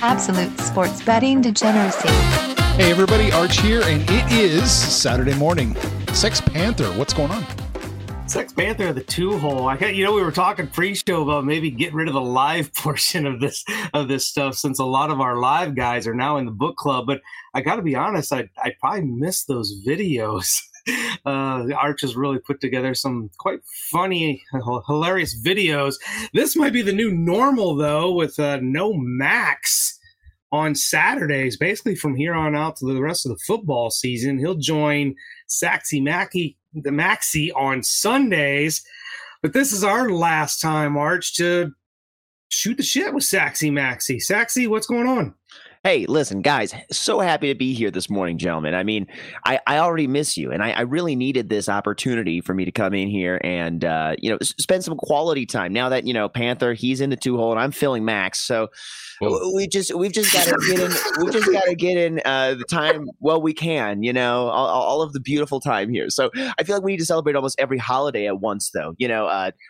Absolute sports betting degeneracy. Hey everybody, Arch here, and it is Saturday morning. Sex Panther, what's going on? Sex Panther, the two-hole. We were talking pre-show about maybe getting rid of the live portion of this stuff, since a lot of our live guys are now in the book club. But I got to be honest, I probably miss those videos. Arch has really put together some quite funny, hilarious videos. This might be the new normal, though, with no Max on Saturdays. Basically, from here on out to the rest of the football season, he'll join Saxy Maxie on Sundays. But this is our last time, Arch, to shoot the shit with Saxy Maxie. Saxy, what's going on? Hey, listen, guys, so happy to be here this morning, gentlemen. I mean, I already miss you, and I really needed this opportunity for me to come in here and, spend some quality time now that, Panther, he's in the two-hole and I'm filling Max. So we've just got to get in the time while we can, all of the beautiful time here. So I feel like we need to celebrate almost every holiday at once, though,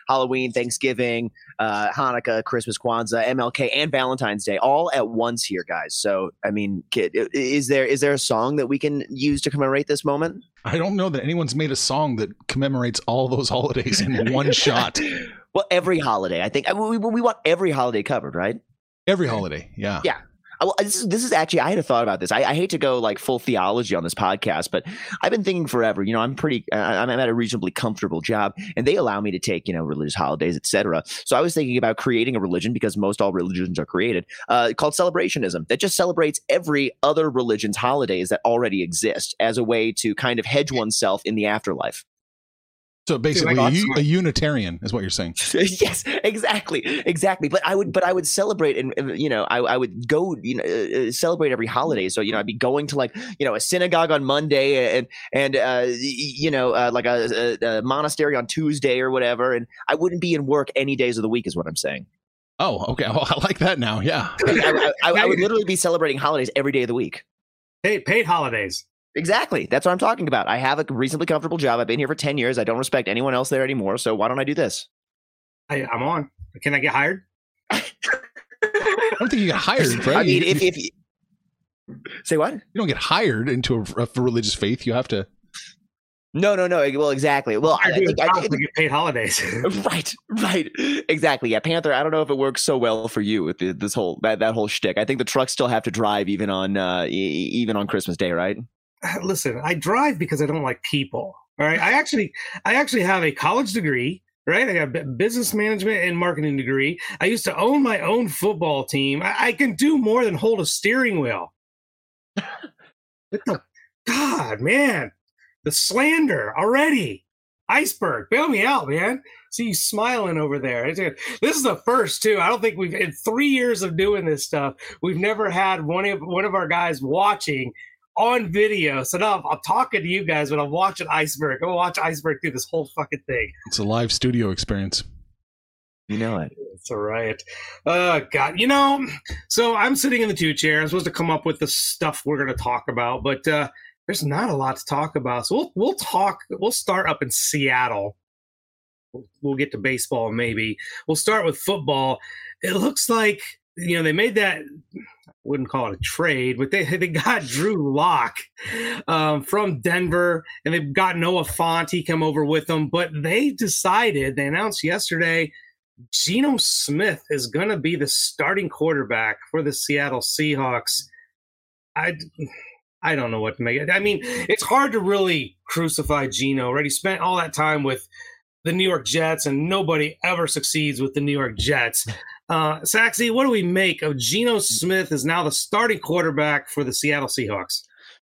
Halloween, Thanksgiving, Hanukkah, Christmas, Kwanzaa, MLK, and Valentine's Day all at once here, guys. So, I mean, kid, is there a song that we can use to commemorate this moment? I don't know that anyone's made a song that commemorates all those holidays in one shot. Well, every holiday, I think. We want every holiday covered, right? Every holiday, yeah. Yeah. Well, this is actually, I had a thought about this. I hate to go like full theology on this podcast, but I've been thinking forever. I'm at a reasonably comfortable job, and they allow me to take religious holidays, etc. So I was thinking about creating a religion, because most all religions are created, called celebrationism, that just celebrates every other religion's holidays that already exist as a way to kind of hedge oneself in the afterlife. So basically, a Unitarian is what you're saying. Yes, exactly. But I would celebrate, and I would go, celebrate every holiday. So I'd be going to a synagogue on Monday, and like a monastery on Tuesday or whatever, and I wouldn't be in work any days of the week, is what I'm saying. Oh, okay. Well, I like that now. Yeah, I would literally be celebrating holidays every day of the week. Paid holidays. Exactly. That's what I'm talking about. I have a reasonably comfortable job. I've been here for 10 years. I don't respect anyone else there anymore. So why don't I do this? I'm on. Can I get hired? I don't think you get hired, right? I mean, if you say what? You don't get hired into a religious faith. You have to. No. Well, exactly. Well, I think you get paid holidays. Right. Exactly. Yeah, Panther, I don't know if it works so well for you with this whole that whole shtick. I think the trucks still have to drive even on Christmas Day, right? Listen, I drive because I don't like people. All right. I actually have a college degree, right? I got a business management and marketing degree. I used to own my own football team. I can do more than hold a steering wheel. What the God, man? The slander already. Iceberg, bail me out, man. See you smiling over there. This is the first, too. I don't think we've, in 3 years of doing this stuff, we've never had one of our guys watching on video. So now I'm talking to you guys, but I'm watching Iceberg. I'm gonna watch Iceberg through this whole fucking thing. It's a live studio experience. You know it. It's all right. God, so I'm sitting in the 2 chair. I'm supposed to come up with the stuff we're going to talk about, but there's not a lot to talk about. So we'll talk. We'll start up in Seattle. We'll get to baseball, maybe. We'll start with football. It looks like you know, they made that, I wouldn't call it a trade, but they got Drew Lock from Denver, and they've got Noah Font. He came over with them, but they decided, they announced yesterday, Geno Smith is going to be the starting quarterback for the Seattle Seahawks. I don't know what to make it. I mean, it's hard to really crucify Geno. Already spent all that time with the New York Jets, and nobody ever succeeds with the New York Jets. Saxy, what do we make of Geno Smith is now the starting quarterback for the Seattle Seahawks?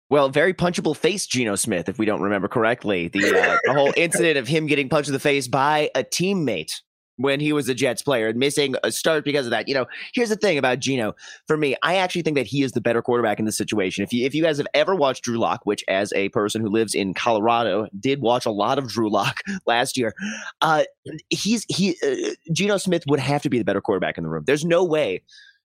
Well, very punchable face Geno Smith, if we don't remember correctly. The whole incident of him getting punched in the face by a teammate when he was a Jets player and missing a start because of that. You know, here's the thing about Geno. For me, I actually think that he is the better quarterback in this situation. If you guys have ever watched Drew Lock, which as a person who lives in Colorado, did watch a lot of Drew Lock last year, Geno Smith would have to be the better quarterback in the room. There's no way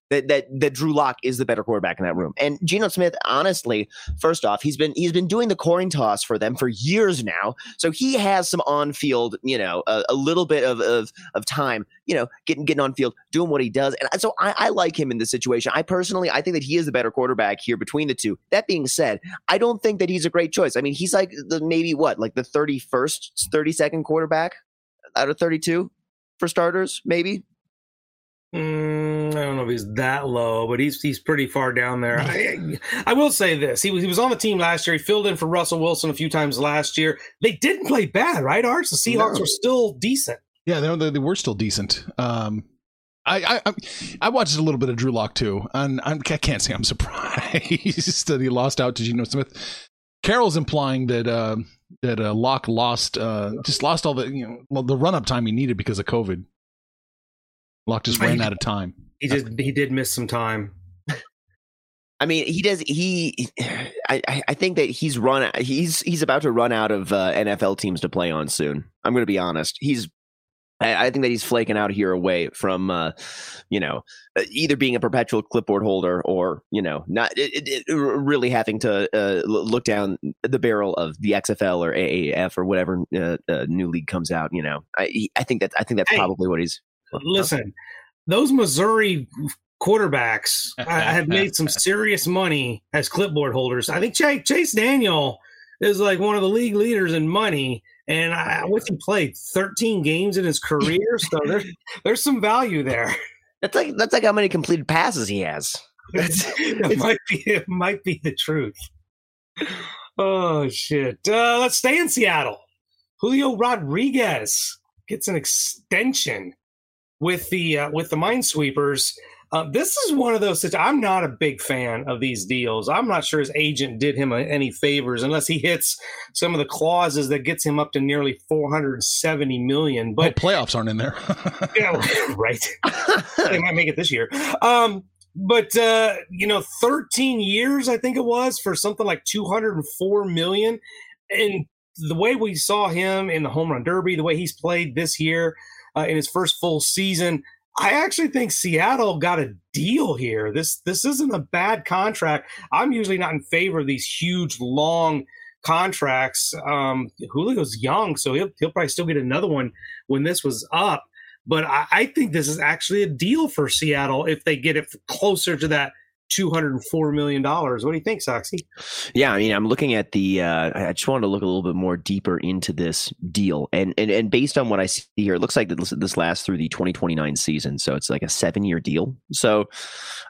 that Drew Lock is the better quarterback in that room. And Geno Smith, honestly, first off, he's been doing the coin toss for them for years now. So he has some on field, you know, a little bit of time, you know, getting on field, doing what he does. And so I like him in this situation. I think that he is the better quarterback here between the two. That being said, I don't think that he's a great choice. I mean, he's like the 31st, 32nd quarterback out of 32 for starters, maybe. I don't know if he's that low, but he's pretty far down there. I will say this. He was on the team last year. He filled in for Russell Wilson a few times last year. They didn't play bad, right, Arch? The Seahawks were still decent. Yeah, they were still decent. I watched a little bit of Drew Lock too, and I can't say I'm surprised that he lost out to Geno Smith. Carroll's implying that Lock lost all the the run-up time he needed because of COVID. Lock just ran out of time. He did miss some time. I mean, he does. I think that he's about to run out of NFL teams to play on soon. I'm going to be honest. I think that he's flaking out here away from, either being a perpetual clipboard holder or, really having to look down the barrel of the XFL or AAF or whatever new league comes out. You know, I think that's probably what he's. Listen, those Missouri quarterbacks have made some serious money as clipboard holders. I think Chase Daniel is like one of the league leaders in money, and I wish he played 13 games in his career, so there's some value there. That's like how many completed passes he has. It might be the truth. Oh, shit. Let's stay in Seattle. Julio Rodriguez gets an extension with the Minesweepers. This is one of those. I'm not a big fan of these deals. I'm not sure his agent did him any favors, unless he hits some of the clauses that gets him up to nearly $470 million. But playoffs aren't in there. Yeah, right. They might make it this year. But 13 years, I think it was, for something like $204 million. And the way we saw him in the Home Run Derby, the way he's played this year. In his first full season, I actually think Seattle got a deal here. This isn't a bad contract. I'm usually not in favor of these huge, long contracts. Julio's young, so he'll probably still get another one when this was up. But I think this is actually a deal for Seattle if they get it closer to that $204 million. What do you think, Soxy? Yeah, I mean, I'm looking at the I just wanted to look a little bit more deeper into this deal. And based on what I see here, it looks like this lasts through the 2029 season. So it's like a 7-year deal. So,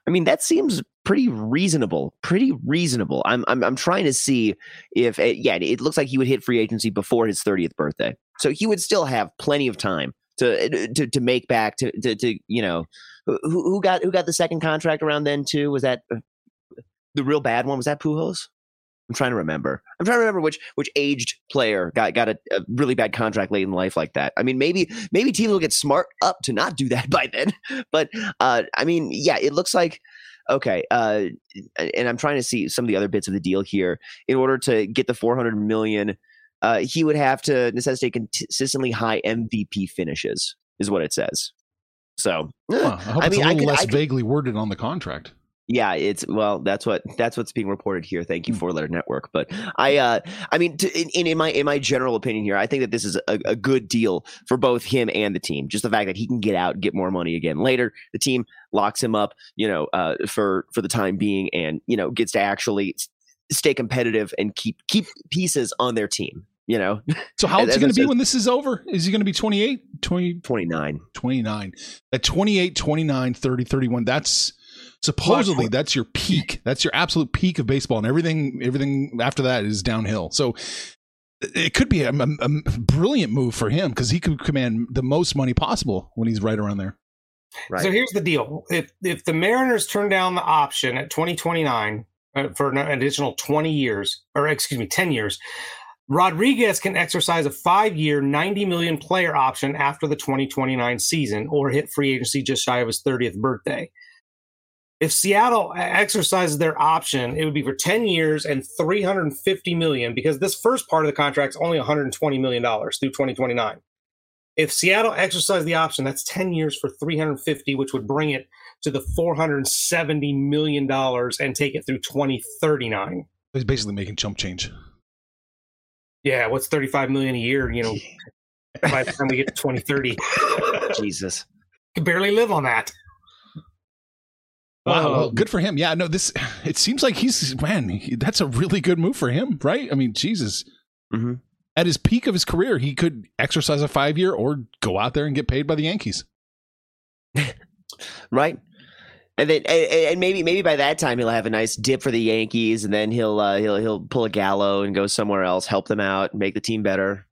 I mean, that seems pretty reasonable. I'm trying to see if it looks like he would hit free agency before his 30th birthday. So he would still have plenty of time to make back to who got the second contract around then too? Was that the real bad one? Was that Pujols? I'm trying to remember which aged player got a really bad contract late in life like that. I mean, maybe teams will get smart up to not do that by then. But I mean, yeah, it looks like okay. And I'm trying to see some of the other bits of the deal here. In order to get the $400 million, he would have to necessitate consistently high MVP finishes, is what it says. So I hope it's a little less vaguely worded on the contract. Yeah, it's well. That's what's being reported here. Thank you, Four Letter Network. But I mean, in my general opinion here, I think that this is a good deal for both him and the team. Just the fact that he can get out, and get more money again later. The team locks him up, for the time being, and gets to actually stay competitive and keep pieces on their team. So how old's he going to be when this is over? Is he going to be 28, 20, 29, 29? At 28, 29, 30, 31. That's supposedly that's your peak. That's your absolute peak of baseball, and everything after that is downhill. So it could be a brilliant move for him because he could command the most money possible when he's right around there. Right. So here's the deal: if the Mariners turn down the option at 2029 for an additional 20 years, or excuse me, 10 years. Rodriguez can exercise a 5-year, $90 million player option after the 2029 season or hit free agency just shy of his 30th birthday. If Seattle exercises their option, it would be for 10 years and $350 million because this first part of the contract is only $120 million through 2029. If Seattle exercised the option, that's 10 years for $350, which would bring it to the $470 million and take it through 2039. He's basically making chump change. Yeah, what's $35 million a year? By the time we get to 2030, Jesus, could barely live on that. Wow, well, good for him. Yeah, no, it seems like that's a really good move for him, right? I mean, Jesus, at his peak of his career, he could exercise a 5-year or go out there and get paid by the Yankees, right? And then, and maybe by that time he'll have a nice dip for the Yankees, and then he'll pull a Gallo and go somewhere else, help them out, make the team better.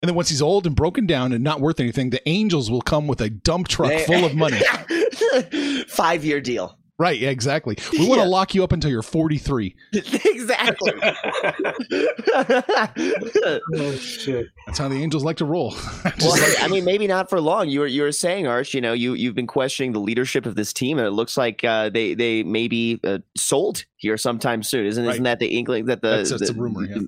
And then once he's old and broken down and not worth anything, the Angels will come with a dump truck full of money. 5-year deal. Right, yeah, exactly. We want to lock you up until you're 43. Exactly. Oh, shit. That's how the Angels like to roll. I mean, maybe not for long. You were saying, Arch, you've been questioning the leadership of this team, and it looks like they may be sold here sometime soon. Isn't that the inkling that that's a rumor? Yeah.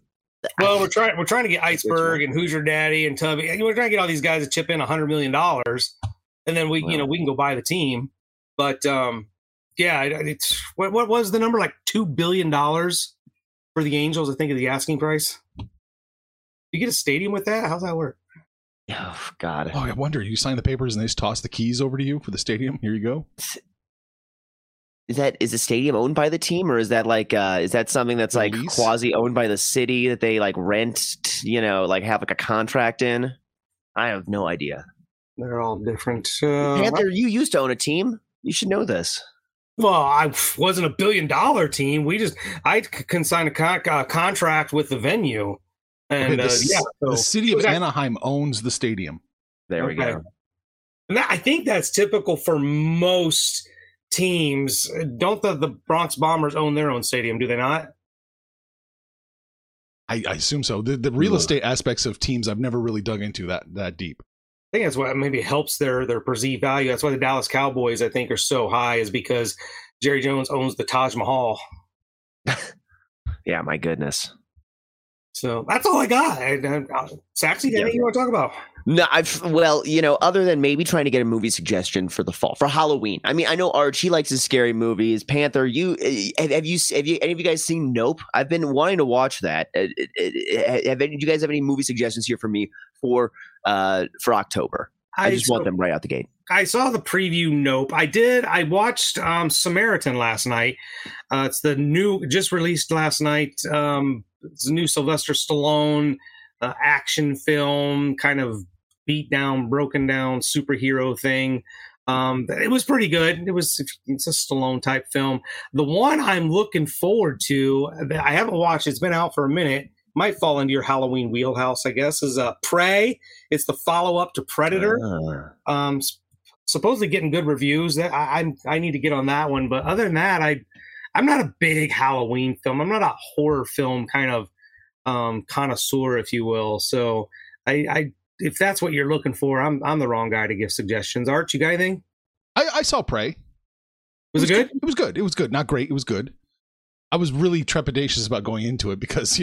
Well, we're trying to get Iceberg and Who's Your Daddy and Tubby. We're trying to get all these guys to chip in $100 million, and then we can go buy the team, but. Yeah, it's what was the number? Like $2 billion for the Angels, I think, is the asking price. You get a stadium with that? How's that work? Oh, God. Oh, I wonder. You sign the papers and they just toss the keys over to you for the stadium? Here you go. Is the stadium owned by the team, or is that like is that something that's like quasi owned by the city that they like rent, have like a contract in? I have no idea. They're all different. Panther, you used to own a team. You should know this. Well, I wasn't $1 billion team. I consigned a contract with the venue, and the city of Anaheim owns the stadium. There we go. And I think that's typical for most teams. Don't the Bronx Bombers own their own stadium? Do they not? I assume so. The real estate aspects of teams, I've never really dug into that deep. I think that's what maybe helps their perceived value. That's why the Dallas Cowboys, I think, are so high, is because Jerry Jones owns the Taj Mahal. Yeah, my goodness. So that's all I got. Saxy, anything you want to talk about? No, other than maybe trying to get a movie suggestion for the fall, for Halloween. I mean, I know Arch, he likes his scary movies. Panther, any of you guys seen Nope? I've been wanting to watch that. Do you guys have any movie suggestions here for me for October? I want them right out the gate. I saw the preview. Nope. I watched Samaritan last night. It's the new, just released last night. It's a new Sylvester Stallone action film, kind of beat down, broken down superhero thing. It was pretty good. It's a Stallone type film. The one I'm looking forward to that I haven't watched, it's been out for a minute, might fall into your Halloween wheelhouse, I guess, is Prey. It's the follow-up to Predator. Supposedly getting good reviews. That I need to get on that one. But other than that, I'm not a big Halloween film. I'm not a horror film kind of connoisseur, if you will. So if that's what you're looking for, I'm the wrong guy to give suggestions. Arch, you got anything? I saw Prey. Was it good? It was good. It was good. Not great. It was good. I was really trepidatious about going into it because,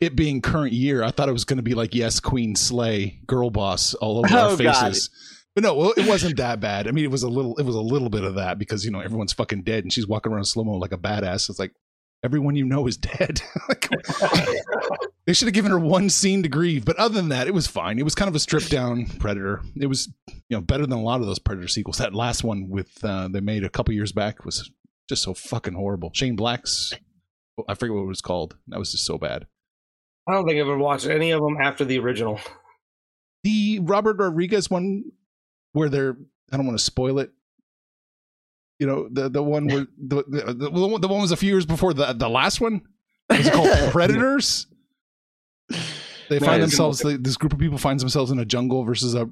it being current year, I thought it was going to be like, yes, Queen Slay, Girl Boss all over our faces. But no, it wasn't that bad. I mean, it was a little bit of that because, you know, everyone's fucking dead and she's walking around slow-mo like a badass. It's like, everyone you know is dead. Like, they should have given her one scene to grieve. But other than that, it was fine. It was kind of a stripped down Predator. It was, you know, better than a lot of those Predator sequels. That last one with they made a couple years back was just so fucking horrible. Shane Black's, I forget what it was called. That was just so bad. I don't think I've ever watched any of them after the original. The Robert Rodriguez one where they're, I don't want to spoil it. You know, the one where the one was a few years before the last one. It was called Predators. They find themselves, this group of people finds themselves in a jungle versus a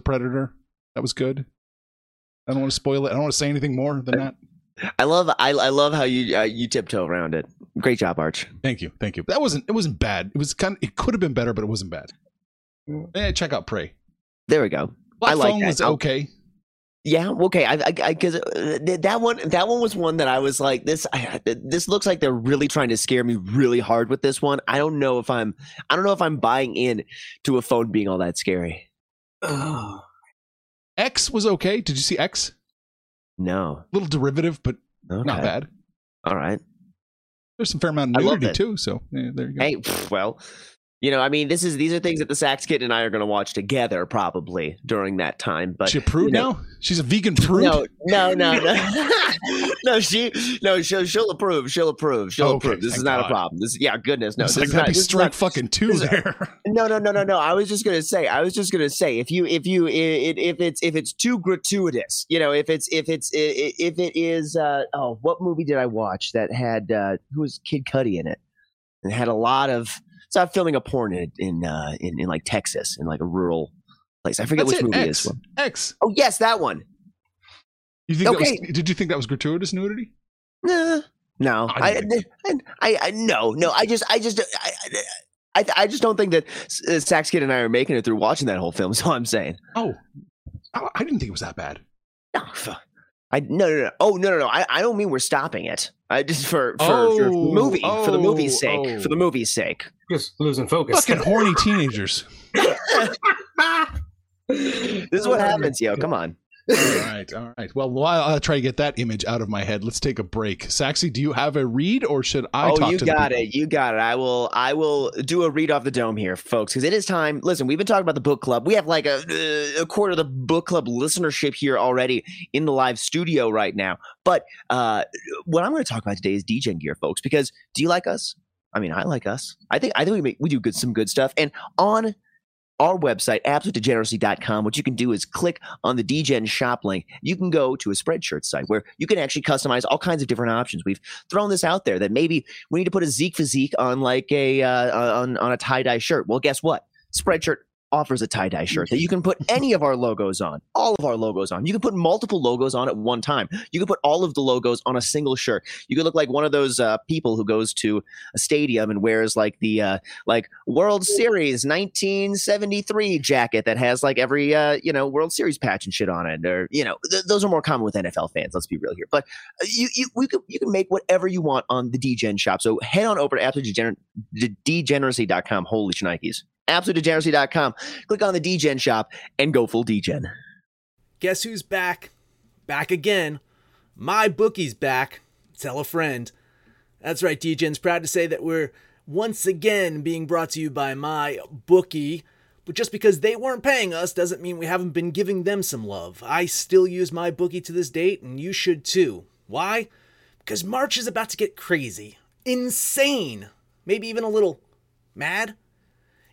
predator. That was good. I don't want to spoil it. I don't want to say anything more than that. I love how you tiptoe around it. Great job, Arch. Thank you. It wasn't bad. It was it could have been better, but it wasn't bad. Check out Prey. There we go. Black Phone was okay. Yeah. Okay. Because that one was one that I was like, this looks like they're really trying to scare me really hard with this one. I don't know if I'm buying in to a phone being all that scary. Oh. X was okay. Did you see X? No. A little derivative, but not bad. All right. There's some fair amount of nudity too. So yeah, there you go. Hey, well, you know, I mean, these are things that the Sax Kid and I are going to watch together probably during that time. But she a prude now? She's a vegan prude? No. She'll approve. She'll approve. This is not a problem. This is not. No. I was just gonna say. If it's too gratuitous, you know, if it is. What movie did I watch that had who was Kid Cudi in it and had a lot of. So I'm filming a porn in like Texas, in like a rural place. I forget which movie it is. X. Oh yes, that one. You think that was, did you think that was gratuitous nudity? Nah, no. I just don't think that Sax Kid and I are making it through watching that whole film. So I'm saying. Oh, I didn't think it was that bad. No. No. I don't mean we're stopping it. I just for the movie's sake. Oh. For the movie's sake. Just losing focus. Fucking horny teenagers. This is what happens, yo. Come on. All right. Well, while I try to get that image out of my head, let's take a break. Saxy, do you have a read, or should I talk to the people? You got it. I will do a read off the dome here, folks, because it is time. Listen, we've been talking about the book club. We have like a quarter of the book club listenership here already in the live studio right now. But what I'm going to talk about today is DGen gear, folks, because do you like us? I mean, I like us. I think we do some good stuff. And on our website, absolutedegeneracy.com, what you can do is click on the DGen shop link. You can go to a Spreadshirt site where you can actually customize all kinds of different options. We've thrown this out there that maybe we need to put a Zeke physique on like on a tie-dye shirt. Well, guess what? Spreadshirt offers a tie-dye shirt that you can put any of our logos on, all of our logos on. You can put multiple logos on at one time. You can put all of the logos on a single shirt. You could look like one of those people who goes to a stadium and wears like the World Series 1973 jacket that has like every World Series patch and shit on it. Or those are more common with NFL fans. Let's be real here. But you can make whatever you want on the DGen shop. So head on over to absolutedegeneracy.com. Holy shnikes. absolutedegeneracy.com. Click on the DGen shop and go full DGen. Guess who's back? Back again. My bookie's back. Tell a friend. That's right, DGen's proud to say that we're once again being brought to you by My Bookie. But just because they weren't paying us doesn't mean we haven't been giving them some love. I still use My Bookie to this date, and you should too. Why? Because March is about to get crazy, insane, maybe even a little mad.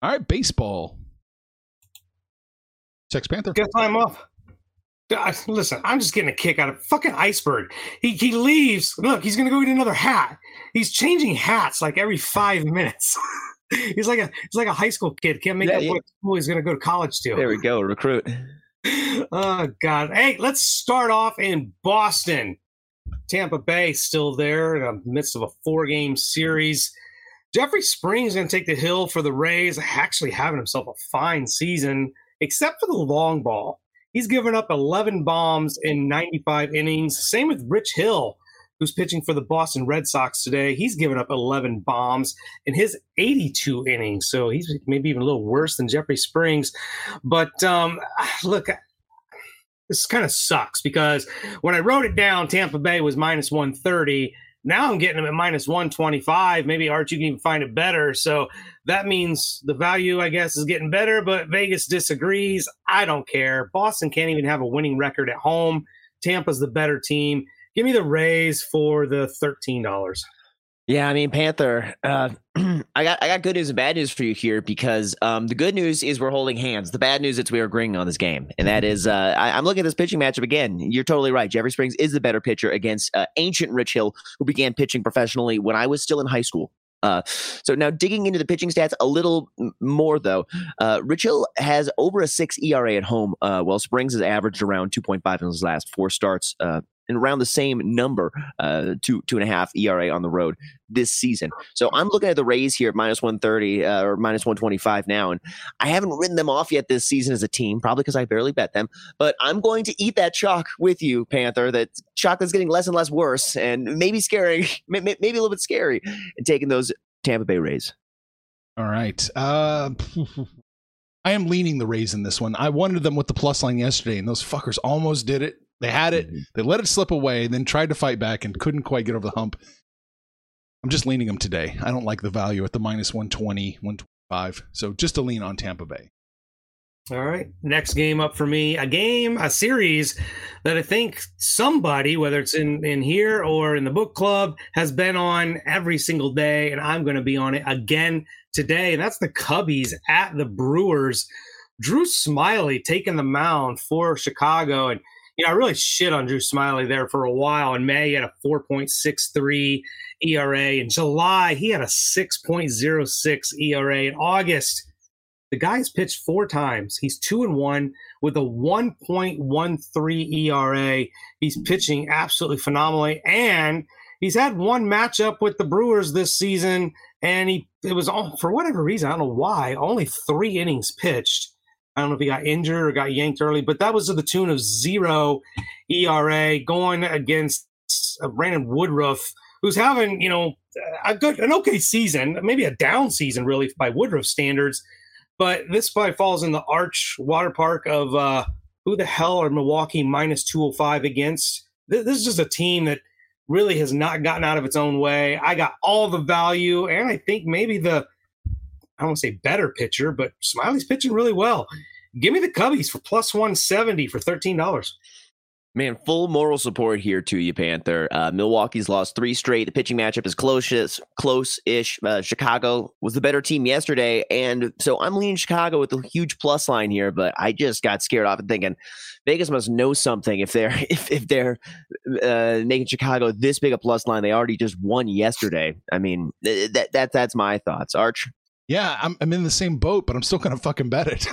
All right, baseball. Sex Panther. Guess I'm up. Listen, I'm just getting a kick out of fucking Iceberg. He leaves. Look, he's going to go get another hat. He's changing hats like every 5 minutes. he's like a high school kid. Can't make up what school he's going to go to college to. There we go, recruit. Oh, God. Hey, let's start off in Boston. Tampa Bay still there in the midst of a 4-game series. Jeffrey Springs is going to take the hill for the Rays, actually having himself a fine season, except for the long ball. He's given up 11 bombs in 95 innings. Same with Rich Hill, who's pitching for the Boston Red Sox today. He's given up 11 bombs in his 82 innings, so he's maybe even a little worse than Jeffrey Springs. But look, this kind of sucks because when I wrote it down, Tampa Bay was minus 130. Now I'm getting them at minus 125. Maybe, Arch, you can even find it better. So that means the value, I guess, is getting better, but Vegas disagrees. I don't care. Boston can't even have a winning record at home. Tampa's the better team. Give me the Rays for the $13. Yeah, I mean, Panther, I got good news and bad news for you here because the good news is we're holding hands. The bad news is we are agreeing on this game, and that is I'm looking at this pitching matchup again. You're totally right. Jeffrey Springs is the better pitcher against ancient Rich Hill, who began pitching professionally when I was still in high school. So now digging into the pitching stats a little more, though, Rich Hill has over a 6 ERA at home, while Springs has averaged around 2.5 in his last 4 starts. And around the same number, 2.5 ERA on the road this season. So I'm looking at the Rays here at minus 130 or minus 125 now, and I haven't written them off yet this season as a team, probably because I barely bet them. But I'm going to eat that chalk with you, Panther. That chalk is getting less and less worse, and maybe scaring, maybe a little bit scary, and taking those Tampa Bay Rays. All right. I am leaning the Rays in this one. I wanted them with the plus line yesterday, and those fuckers almost did it. They had it. They let it slip away, then tried to fight back and couldn't quite get over the hump. I'm just leaning them today. I don't like the value at the minus 120, 125. So just a lean on Tampa Bay. All right. Next game up for me, a series that I think somebody, whether it's in here or in the book club, has been on every single day, and I'm going to be on it again today. And that's the Cubbies at the Brewers. Drew Smyly taking the mound for Chicago, and I really shit on Drew Smyly there for a while. In May, he had a 4.63 ERA. In July, he had a 6.06 ERA. In August, the guy's pitched 4 times. He's 2-1 with a 1.13 ERA. He's pitching absolutely phenomenally. And he's had one matchup with the Brewers this season, and it was, all, for whatever reason, I don't know why, only 3 innings pitched. I don't know if he got injured or got yanked early, but that was to the tune of 0 ERA going against Brandon Woodruff, who's having, an okay season, maybe a down season really by Woodruff standards. But this probably falls in the Arch water park of who the hell are Milwaukee minus 205 against? This is just a team that really has not gotten out of its own way. I got all the value, and I think maybe I don't want to say better pitcher, but Smiley's pitching really well. Give me the Cubbies for plus 170 for $13. Man, full moral support here to you, Panther. Milwaukee's lost 3 straight. The pitching matchup is close-ish. Chicago was the better team yesterday, and so I'm leaning Chicago with a huge plus line here. But I just got scared off and thinking Vegas must know something if they're making Chicago this big a plus line. They already just won yesterday. I mean, that's my thoughts, Arch. Yeah, I'm in the same boat, but I'm still going to fucking bet it.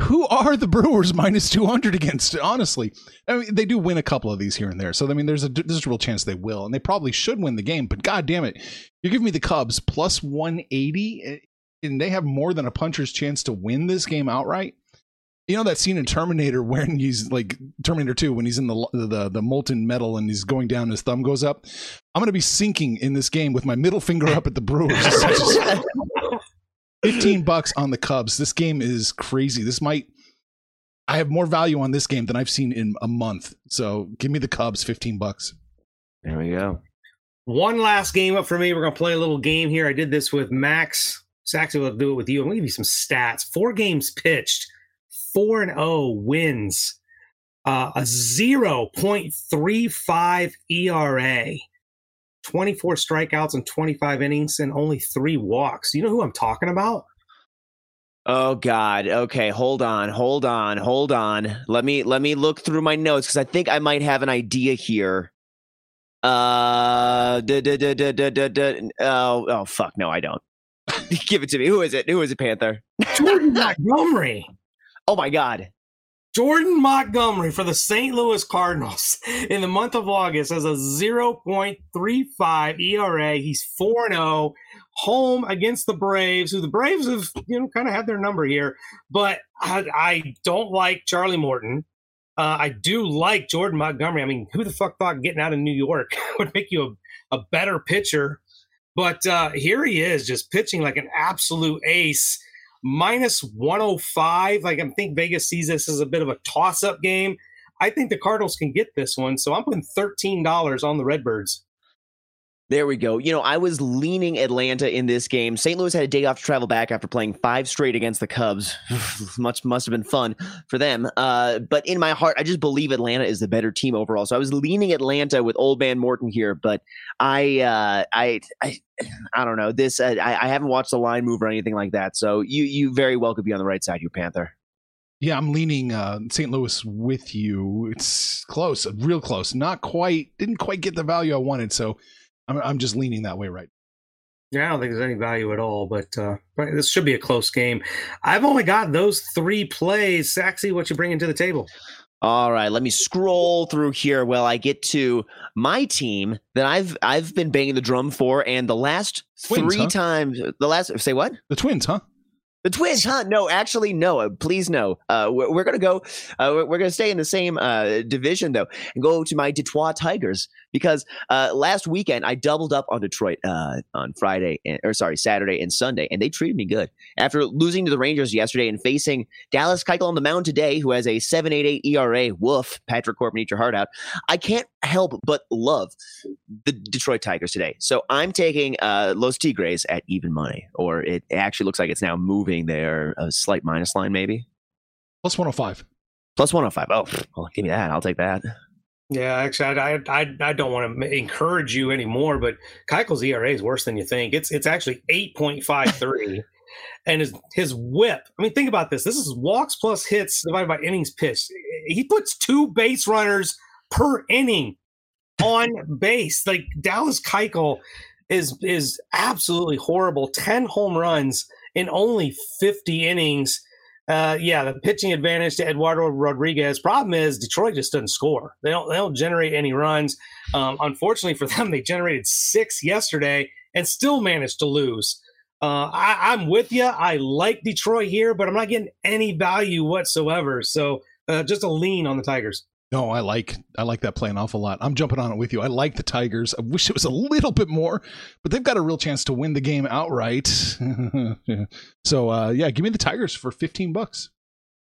Who are the Brewers minus 200 against? Honestly, I mean, they do win a couple of these here and there. So, I mean, there's a real chance they will, and they probably should win the game. But God damn it, you're giving me the Cubs plus 180, and they have more than a puncher's chance to win this game outright. You know that scene in Terminator when he's like Terminator 2 when he's in the molten metal and he's going down, his thumb goes up. I'm going to be sinking in this game with my middle finger up at the Brewers. $15 on the Cubs. This game is crazy. This might. I have more value on this game than I've seen in a month. So give me the Cubs, $15. There we go. One last game up for me. We're going to play a little game here. I did this with Max. Saxy will do it with you. I'm going to give you some stats. 4 games pitched. 4-0 wins, a 0.35 ERA, 24 strikeouts and 25 innings and only 3 walks. You know who I'm talking about? Oh God. Okay. Hold on. Let me look through my notes. Cause I think I might have an idea here. Oh fuck. No, I don't. Give it to me. Who is it? Panther? Jordan Montgomery. Oh, my God. Jordan Montgomery for the St. Louis Cardinals in the month of August has a 0.35 ERA. He's 4-0 home against the Braves, who the Braves have, you know, kind of had their number here. But I don't like Charlie Morton. I do like Jordan Montgomery. I mean, who the fuck thought getting out of New York would make you a better pitcher? But here he is just pitching like an absolute ace. -105. Like, I think Vegas sees this as a bit of a toss-up game. I think the Cardinals can get this one, so I'm putting $13 on the Redbirds. There we go. You know, I was leaning Atlanta in this game. St. Louis had a day off to travel back after playing 5 straight against the Cubs. Much must have been fun for them. But in my heart, I just believe Atlanta is the better team overall. So I was leaning Atlanta with old man Morton here, but I don't know. This I haven't watched the line move or anything like that. So you very well could be on the right side, you Panther. Yeah, I'm leaning St. Louis with you. It's close, real close. Didn't quite get the value I wanted. So I'm just leaning that way right now. Yeah, I don't think there's any value at all, but this should be a close game. I've only got those 3 plays. Saxy, what you bringing to the table? All right, let me scroll through here while I get to my team that I've been banging the drum for, and the last Twins, 3 huh? times, the last, say what? The Twins, huh? The Twins, huh? No, actually, no. Please, no. We're going to go. We're going to stay in the same division, though, and go to my Detroit Tigers because last weekend I doubled up on Detroit on Saturday and Sunday, and they treated me good. After losing to the Rangers yesterday and facing Dallas Keuchel on the mound today, who has a 7.88 ERA, woof, Patrick Corbin, eat your heart out. I can't help but love the Detroit Tigers today. So I'm taking Los Tigres at even money, or it actually looks like it's now moving there, a slight minus line maybe. Plus 105. Oh, well, give me that. I'll take that. Yeah, actually, I don't want to encourage you anymore, but Keuchel's ERA is worse than you think. It's actually 8.53. And his whip, I mean, think about this. This is walks plus hits divided by innings pitched. He puts 2 base runners per inning on base. Like, Dallas Keuchel is absolutely horrible. 10 home runs in only 50 innings. The pitching advantage to Eduardo Rodriguez. Problem is Detroit just doesn't score. They don't generate any runs. Unfortunately for them, they generated 6 yesterday and still managed to lose. I'm with you. I like Detroit here, but I'm not getting any value whatsoever. So just a lean on the Tigers. No, I like that play an awful lot. I'm jumping on it with you. I like the Tigers. I wish it was a little bit more, but they've got a real chance to win the game outright. So, give me the Tigers for $15.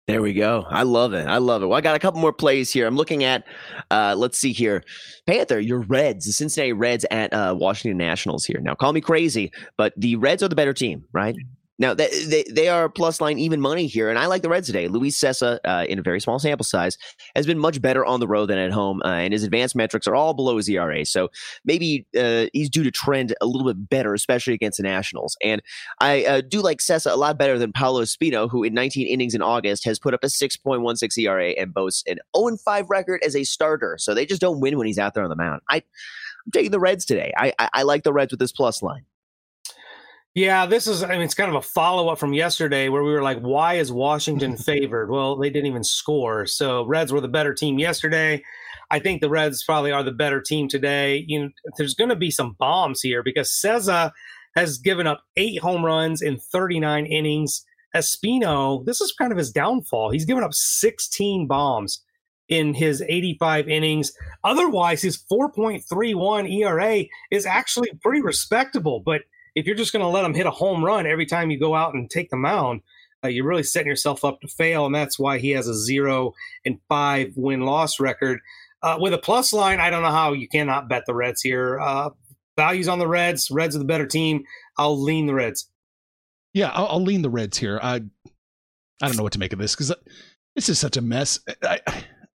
There we go. I love it. Well, I got a couple more plays here. I'm looking at, let's see here. Panther, your Reds, the Cincinnati Reds at Washington Nationals here. Now, call me crazy, but the Reds are the better team, right? Now, they are plus line even money here, and I like the Reds today. Luis Cessa, in a very small sample size, has been much better on the road than at home, and his advanced metrics are all below his ERA, so maybe he's due to trend a little bit better, especially against the Nationals. And I do like Cessa a lot better than Paolo Espino, who in 19 innings in August has put up a 6.16 ERA and boasts an 0-5 record as a starter, so they just don't win when he's out there on the mound. I'm taking the Reds today. I like the Reds with this plus line. Yeah, this is, I mean, it's kind of a follow-up from yesterday where we were like, why is Washington favored? Well, they didn't even score. So Reds were the better team yesterday. I think the Reds probably are the better team today. You know, there's going to be some bombs here because Cessa has given up 8 home runs in 39 innings. Espino, this is kind of his downfall. He's given up 16 bombs in his 85 innings. Otherwise, his 4.31 ERA is actually pretty respectable. But if you're just going to let him hit a home run every time you go out and take the mound, you're really setting yourself up to fail. And that's why he has a 0-5 win-loss record. With a plus line, I don't know how you cannot bet the Reds here. Values on the Reds. Reds are the better team. I'll lean the Reds. Yeah, I'll lean the Reds here. I don't know what to make of this because this is such a mess.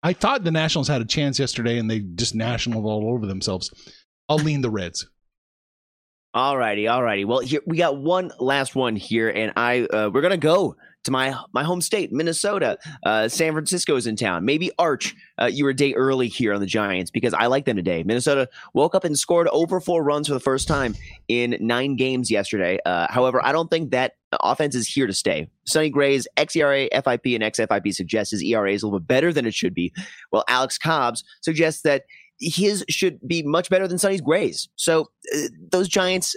I thought the Nationals had a chance yesterday, and they just nationaled all over themselves. I'll lean the Reds. All righty. Well, here, we got one last one here, and we're going to go to my home state, Minnesota. San Francisco is in town. Maybe Arch, you were a day early here on the Giants because I like them today. Minnesota woke up and scored over 4 runs for the first time in 9 games yesterday. However, I don't think that offense is here to stay. Sonny Gray's xERA, FIP, and xFIP suggests his ERA is a little bit better than it should be, while Alex Cobb's suggests that his should be much better than Sonny's Gray's. So those Giants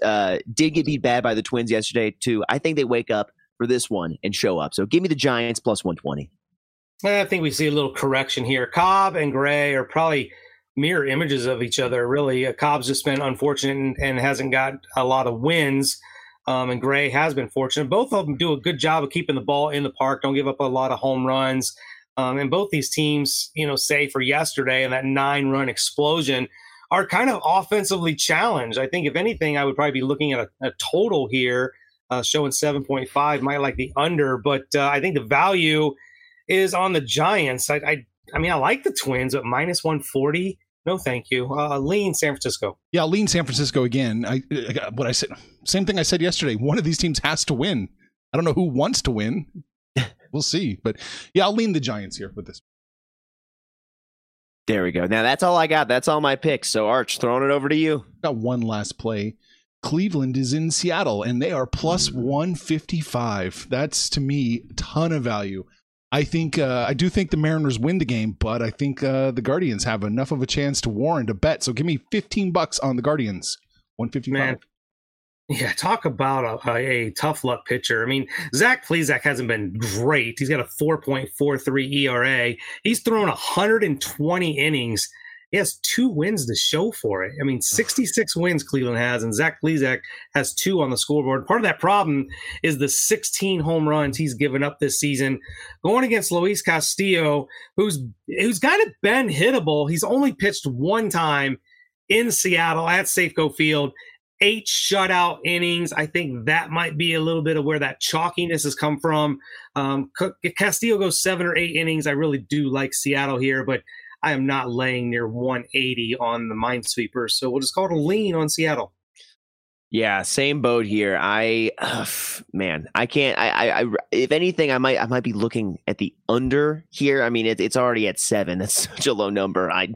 did get beat bad by the Twins yesterday, too. I think they wake up for this one and show up. So give me the Giants plus 120. I think we see a little correction here. Cobb and Gray are probably mirror images of each other, really. Cobb's just been unfortunate and hasn't got a lot of wins, and Gray has been fortunate. Both of them do a good job of keeping the ball in the park, don't give up a lot of home runs. And both these teams, say for yesterday and that 9-run explosion are kind of offensively challenged. I think, if anything, I would probably be looking at a total here, showing 7.5, might like the under. But I think the value is on the Giants. I mean, I like the Twins, but minus 140. No, thank you. Lean San Francisco. Yeah, lean San Francisco again. I what I said, same thing I said yesterday. One of these teams has to win. I don't know who wants to win. We'll see. But yeah, I'll lean the Giants here with this. There we go. Now that's all I got. That's all my picks. So Arch, throwing it over to you. Got one last play. Cleveland is in Seattle and they are plus 155. That's, to me, a ton of value. I think I do think the Mariners win the game, but I think the Guardians have enough of a chance to warrant a bet. So give me $15 on the Guardians. 155. Man. Yeah, talk about a tough luck pitcher. I mean, Zach Plesac hasn't been great. He's got a 4.43 ERA. He's thrown 120 innings. He has 2 wins to show for it. I mean, 66 wins Cleveland has, and Zach Plesac has 2 on the scoreboard. Part of that problem is the 16 home runs he's given up this season. Going against Luis Castillo, who's kind of been hittable. He's only pitched one time in Seattle at Safeco Field. 8 shutout innings. I think that might be a little bit of where that chalkiness has come from. Castillo goes 7 or 8 innings. I really do like Seattle here, but I am not laying near 180 on the Minesweeper. So we'll just call it a lean on Seattle. Yeah, same boat here. If anything, I might be looking at the under here. I mean, it's already at 7. That's such a low number. I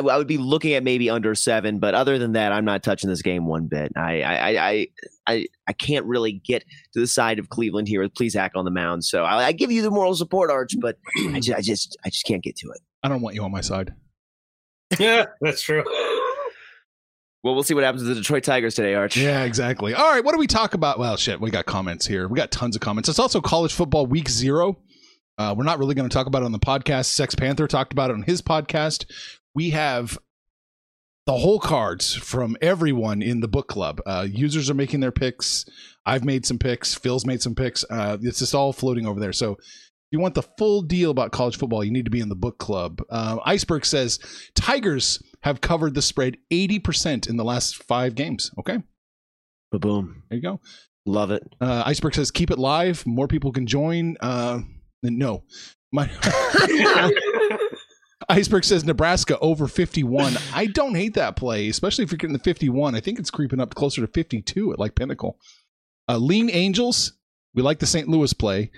would be looking at maybe under 7, but other than that, I'm not touching this game one bit. I can't really get to the side of Cleveland here with Plesac on the mound. So I give you the moral support, Arch, but I just can't get to it. I don't want you on my side. Yeah, that's true. Well, we'll see what happens to the Detroit Tigers today, Arch. Yeah, exactly. All right, what do we talk about? Well, shit, we got comments here. We got tons of comments. It's also college football week 0. We're not really going to talk about it on the podcast. Sex Panther talked about it on his podcast. We have the whole cards from everyone in the book club. Users are making their picks. I've made some picks. Phil's made some picks. It's just all floating over there. So if you want the full deal about college football, you need to be in the book club. Iceberg says, Tigers have covered the spread 80% in the last 5 games. Okay. Ba-boom. There you go. Love it. Iceberg says, keep it live. More people can join. No. Iceberg says, Nebraska over 51. I don't hate that play, especially if you're getting the 51. I think it's creeping up closer to 52 at like Pinnacle. Lean Angels. We like the St. Louis play.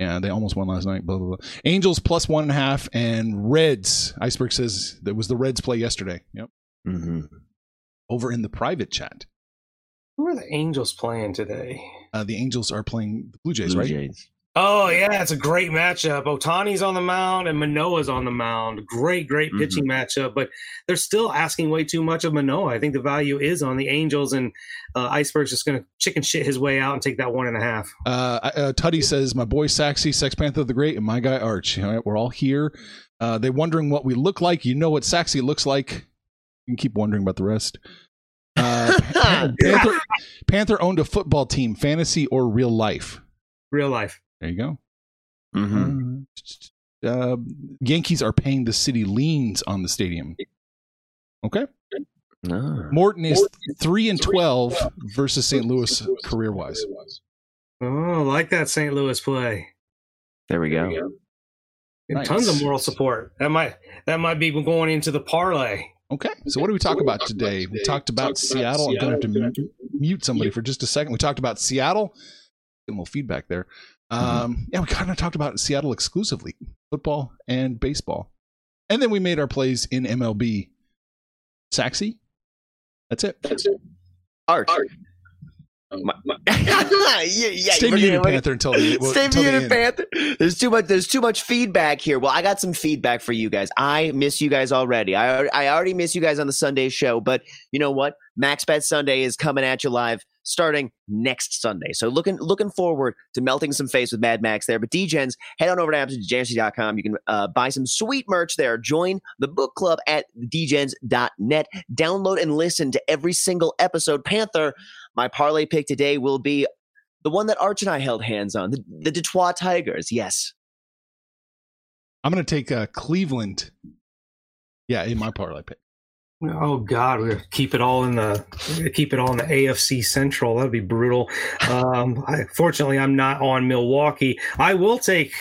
Yeah, they almost won last night. Blah, blah, blah. Angels plus 1.5 and Reds. Iceberg says that was the Reds play yesterday. Yep. Mm-hmm. Over in the private chat. Who are the Angels playing today? The Angels are playing the Blue Jays, right? Oh, yeah, it's a great matchup. Otani's on the mound and Manoah's on the mound. Great pitching matchup, but they're still asking way too much of Manoah. I think the value is on the Angels, and Iceberg's just going to chicken shit his way out and take that 1.5. Tuddy says, my boy Saxy, Sex Panther the Great, and my guy Arch. All right, we're all here. They're wondering what we look like. You know what Saxy looks like. You can keep wondering about the rest. Panther owned a football team, fantasy or real life? Real life. There you go. Yankees are paying the city liens on the stadium. Okay. No. Morton is 3-12 versus St. Louis career-wise. Oh, like that St. Louis play. There we go. Nice. Tons of moral support. That might be going into the parlay. Okay. So what do we talk about today? We talked about Seattle. I'm going to have to mute somebody for just a second. We talked about Seattle. Getting a little feedback there. Yeah, we kind of talked about Seattle exclusively, football and baseball, and then we made our plays in MLB. Saxy, that's it. Arch. Stay muted, Panther. Until the end. There's too much feedback here. Well, I got some feedback for you guys. I miss you guys already. I already miss you guys on the Sunday show, but you know what? Max Bet Sunday is coming at you live starting next Sunday. So looking forward to melting some face with Mad Max there. But DGens, head on over to degeneracy.com. You can buy some sweet merch there. Join the book club at dgens.net. Download and listen to every single episode. Panther, my parlay pick today will be the one that Arch and I held hands on, the Detroit Tigers. Yes. I'm going to take Cleveland. Yeah, in my parlay pick. Oh God, we keep it all in the AFC Central. That'd be brutal. Fortunately, I'm not on Milwaukee. I'll stay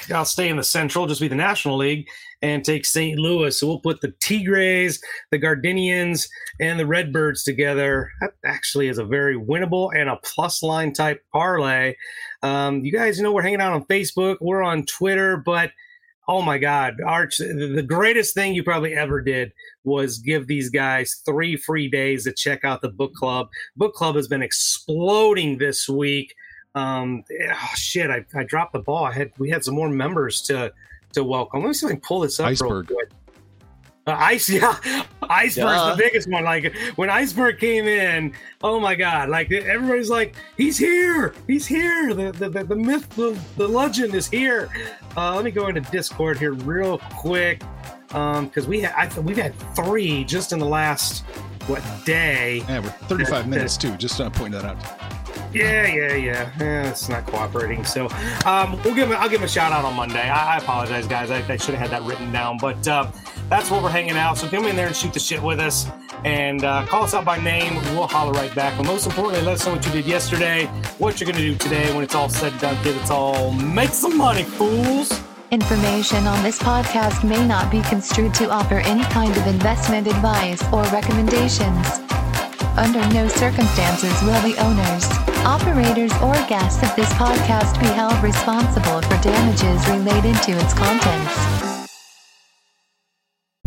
in the Central, just be the National League, and take St. Louis. So we'll put the Tigres, the Gardenians, and the Redbirds together. That actually is a very winnable and a plus line type parlay. You guys know we're hanging out on Facebook. We're on Twitter, but. Oh, my God, Arch, the greatest thing you probably ever did was give these guys 3 free days to check out the book club. Book club has been exploding this week. I dropped the ball. We had some more members to welcome. Let me see if I can pull this up real quick. Iceberg's the biggest one. Like when Iceberg came in, oh my God! Like everybody's like, he's here. The myth, the legend is here. Let me go into Discord here real quick because we've had 3 just in the last day. Yeah, we're 35 minutes too. Just point that out. Yeah. It's not cooperating. So I'll give him a shout out on Monday. I apologize, guys. I should have had that written down, but. That's where we're hanging out. So come in there and shoot the shit with us and call us out by name. We'll holler right back. But most importantly, let us know what you did yesterday, what you're going to do today when it's all said and done, kid. It's all make some money, fools. Information on this podcast may not be construed to offer any kind of investment advice or recommendations. Under no circumstances will the owners, operators, or guests of this podcast be held responsible for damages related to its contents.